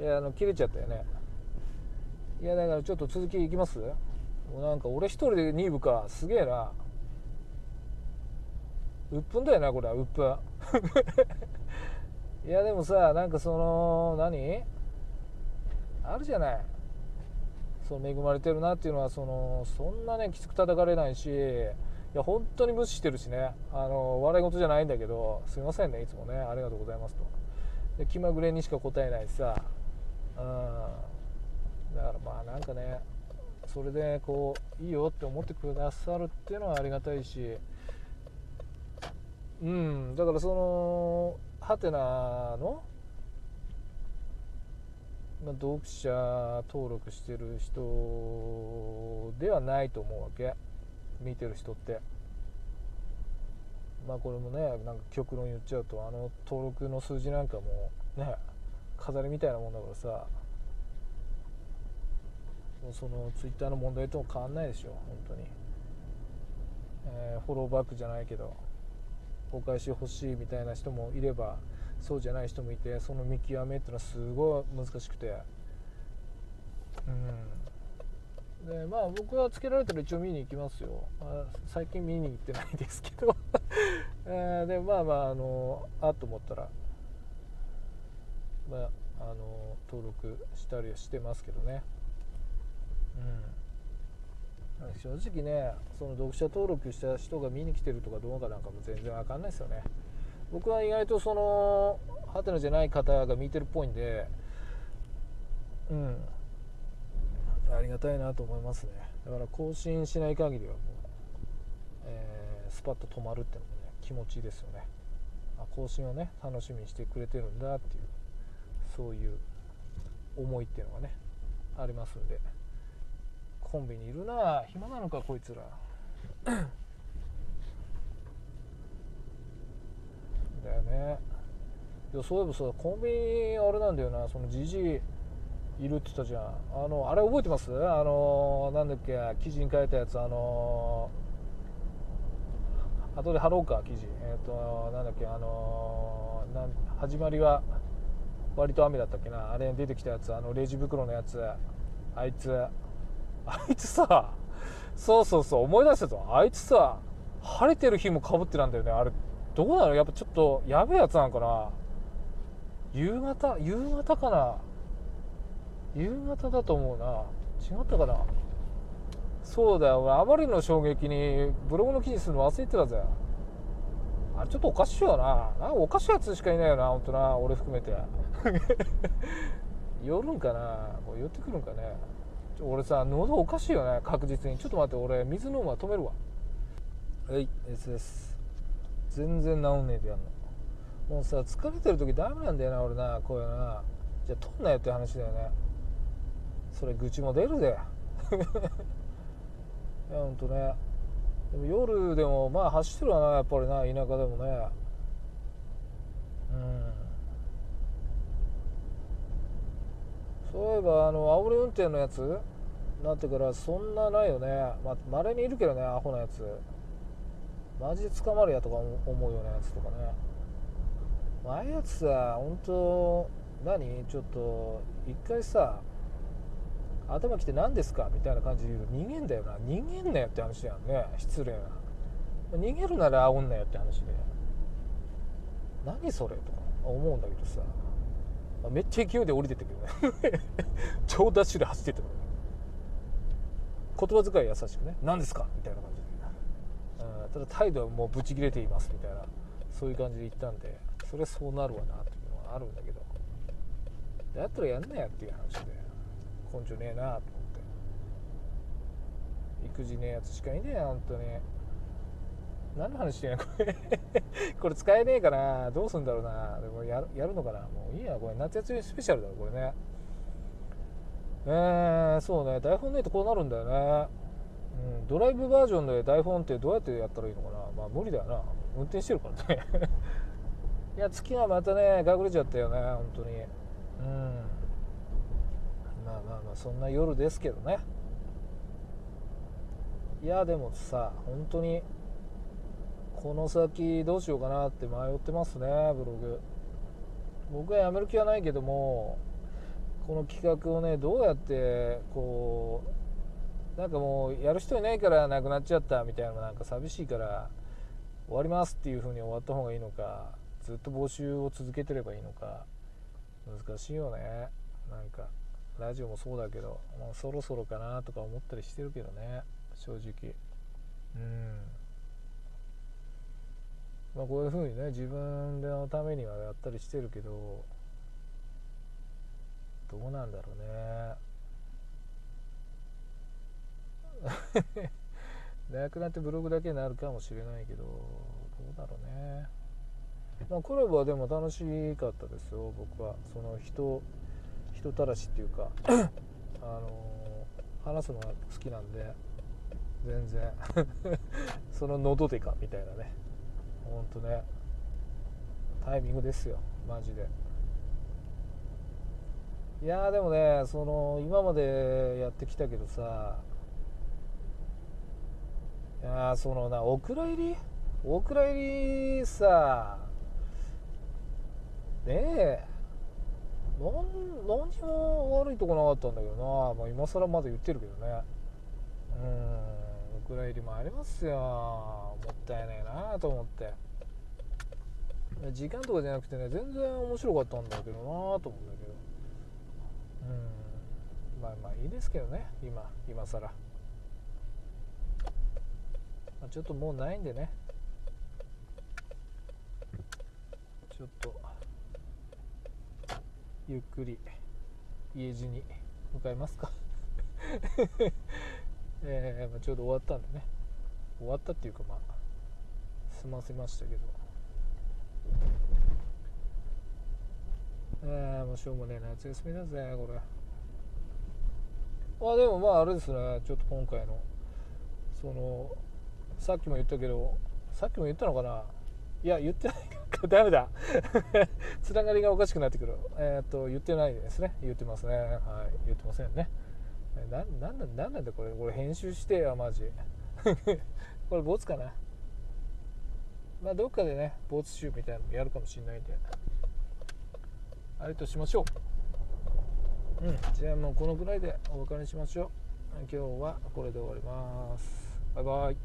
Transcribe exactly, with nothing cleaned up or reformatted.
いや、あの切れちゃったよね。いや、だからちょっと続きいきます。もうなんか俺一人でに部か、すげえな。うっぷんだよなこれは、うっぷん。いやでもさ、なんかその何あるじゃない、その恵まれてるなっていうのは、そのそんなねきつく叩かれないし、いや本当に無視してるしね、あの笑い事じゃないんだけど、すいませんね、いつもねありがとうございますと、で気まぐれにしか答えないしさ、うん、だからまあなんかね、それでこういいよって思ってくださるっていうのはありがたいし、うん、だからそのハテナの読者登録してる人ではないと思うわけ、見てる人って。まあこれもね、なんか極論言っちゃうと、あの登録の数字なんかもね飾りみたいなもんだからさ、もうそのツイッターの問題とも変わんないでしょ本当に、えー、フォローバックじゃないけどお返し欲しいみたいな人もいれば、そうじゃない人もいて、その見極めっていうのはすごい難しくて、うん、でまあ僕はつけられたら一応見に行きますよ、まあ、最近見に行ってないですけどでまあまあ、あのあと思ったら、まあ、あの登録したりしてますけどね、うん、正直ね、その読者登録した人が見に来てるとかどうかなんかも全然わかんないですよね。僕は意外とそのハテナじゃない方が見てるっぽいんで、うん、ありがたいなと思いますね。だから更新しない限りはもう、えー、スパッと止まるってのもね気持ちいいですよね。更新をね楽しみにしてくれてるんだっていう、そういう思いっていうのがねありますんで。コンビにいるな、暇なのかこいつらだよね。いやそういえばさ、コンビニあれなんだよな、そのジジイいるって言ったじゃん。あのあれ覚えてます？あのなんだっけ、記事に書いたやつ、あの後で貼ろうか記事、えっ、ー、となんだっけ、あのなん始まりは割と雨だったっけな、あれ出てきたやつ、あのレジ袋のやつ、あいつあいつさ、そうそうそう思い出したぞ。あいつさ、晴れてる日もかぶってなんだよね。あれどうなの、やっぱちょっとやべえやつなんかな。夕方夕方かな、夕方だと思うな、違ったかな。そうだよ、俺あまりの衝撃にブログの記事するの忘れてたぜ。あれちょっとおかしいよな、なんかおかしいやつしかいないよな、ほんとな、俺含めて寄るんかな、こう寄ってくるんかね。俺さ、喉おかしいよね、確実に。ちょっと待って、俺水飲むわ、止めるわ。はい、 S です。全然治んねえでやんの。もうさ、疲れてる時ダメなんだよな俺な、こういうな。じゃあ取んなよって話だよね、それ。愚痴も出るぜいやほんとね、でも夜でもまあ走ってるわな、やっぱりな、田舎でもね、うん。そういえばあの煽り運転のやつになってからそんなないよね。まれにいるけどね、アホなやつ。マジで捕まるやとか思うようなやつとかね。ああいうやつさ、ほんと何、ちょっと一回さ頭きて何ですかみたいな感じで言うと逃げんだよな。逃げんなよって話だよね、失礼な。逃げるなら煽んなよって話で、何それとか思うんだけどさ、めっちゃ勢いで降りてったけどね超ダッシュで走ってったから、言葉遣い優しくね、何ですかみたいな感じで、うん、ただ態度はもうブチ切れていますみたいな、そういう感じで言ったんで、それはそうなるわなっていうのはあるんだけど、だったらやんなやっていう話で、根性ねえなと思って。育児ねえやつしかいねえな、ほんとに。何の話してんやこれこれ使えねえかな、どうすんだろうな。でも や, やるのかな、もういいや、これ夏休みスペシャルだろこれね。えー、そうね、台本ないとこうなるんだよね、うん、ドライブバージョンで台本ってどうやってやったらいいのかな。まあ無理だよな、運転してるからねいや月がまたね隠れちゃったよね、本当に。うん、まあまあまあそんな夜ですけどね。いやでもさ、本当にこの先どうしようかなって迷ってますね、ブログ。僕はやめる気はないけども、この企画をねどうやってこうなんかもうやる人いないからなくなっちゃったみたいなのなんか寂しいから終わりますっていう風に終わった方がいいのか、ずっと募集を続けてればいいのか難しいよね。なんかラジオもそうだけど、まあ、そろそろかなとか思ったりしてるけどね、正直。うん。まあこういう風にね自分のためにはやったりしてるけど、どうなんだろうね。なくなってブログだけになるかもしれないけど、どうだろうね。まあコラボはでも楽しかったですよ、僕は。その人人たらしっていうかあのー、話すのが好きなんで全然その喉でかみたいなね、ほんとねタイミングですよマジで。いやーでもね、その今までやってきたけどさ、いやーそのなお蔵入りお蔵入りさねえ、何にも悪いとこなかったんだけどな、まあ、今更まだ言ってるけどね。うん、お蔵入りもありますよ、もったいないなと思って。時間とかじゃなくてね全然面白かったんだけどなと思うんだけど、うん、まあまあいいですけどね、今今更、まあ、ちょっともうないんでね、ちょっとゆっくり家路に向かいますか、えー、ちょうど終わったんでね、終わったっていうかまあ済ませましたけど、えー、もうしょうもねえ夏休みだぜこれ。あでもまああれですね、ちょっと今回のそのさっきも言ったけど、さっきも言ったのかな、いや言ってないダメだつながりがおかしくなってくる。えっ、ー、と言ってないですね、言ってますね、はい、言ってませんね。な な, ん な, なんなんだこれ、これ編集してよマジこれボツかな、まあどっかでねボツ集みたいなのやるかもしれないんであれとしましょう。うん、じゃあもうこのぐらいでお別れにしましょう。今日はこれで終わります。バイバイ。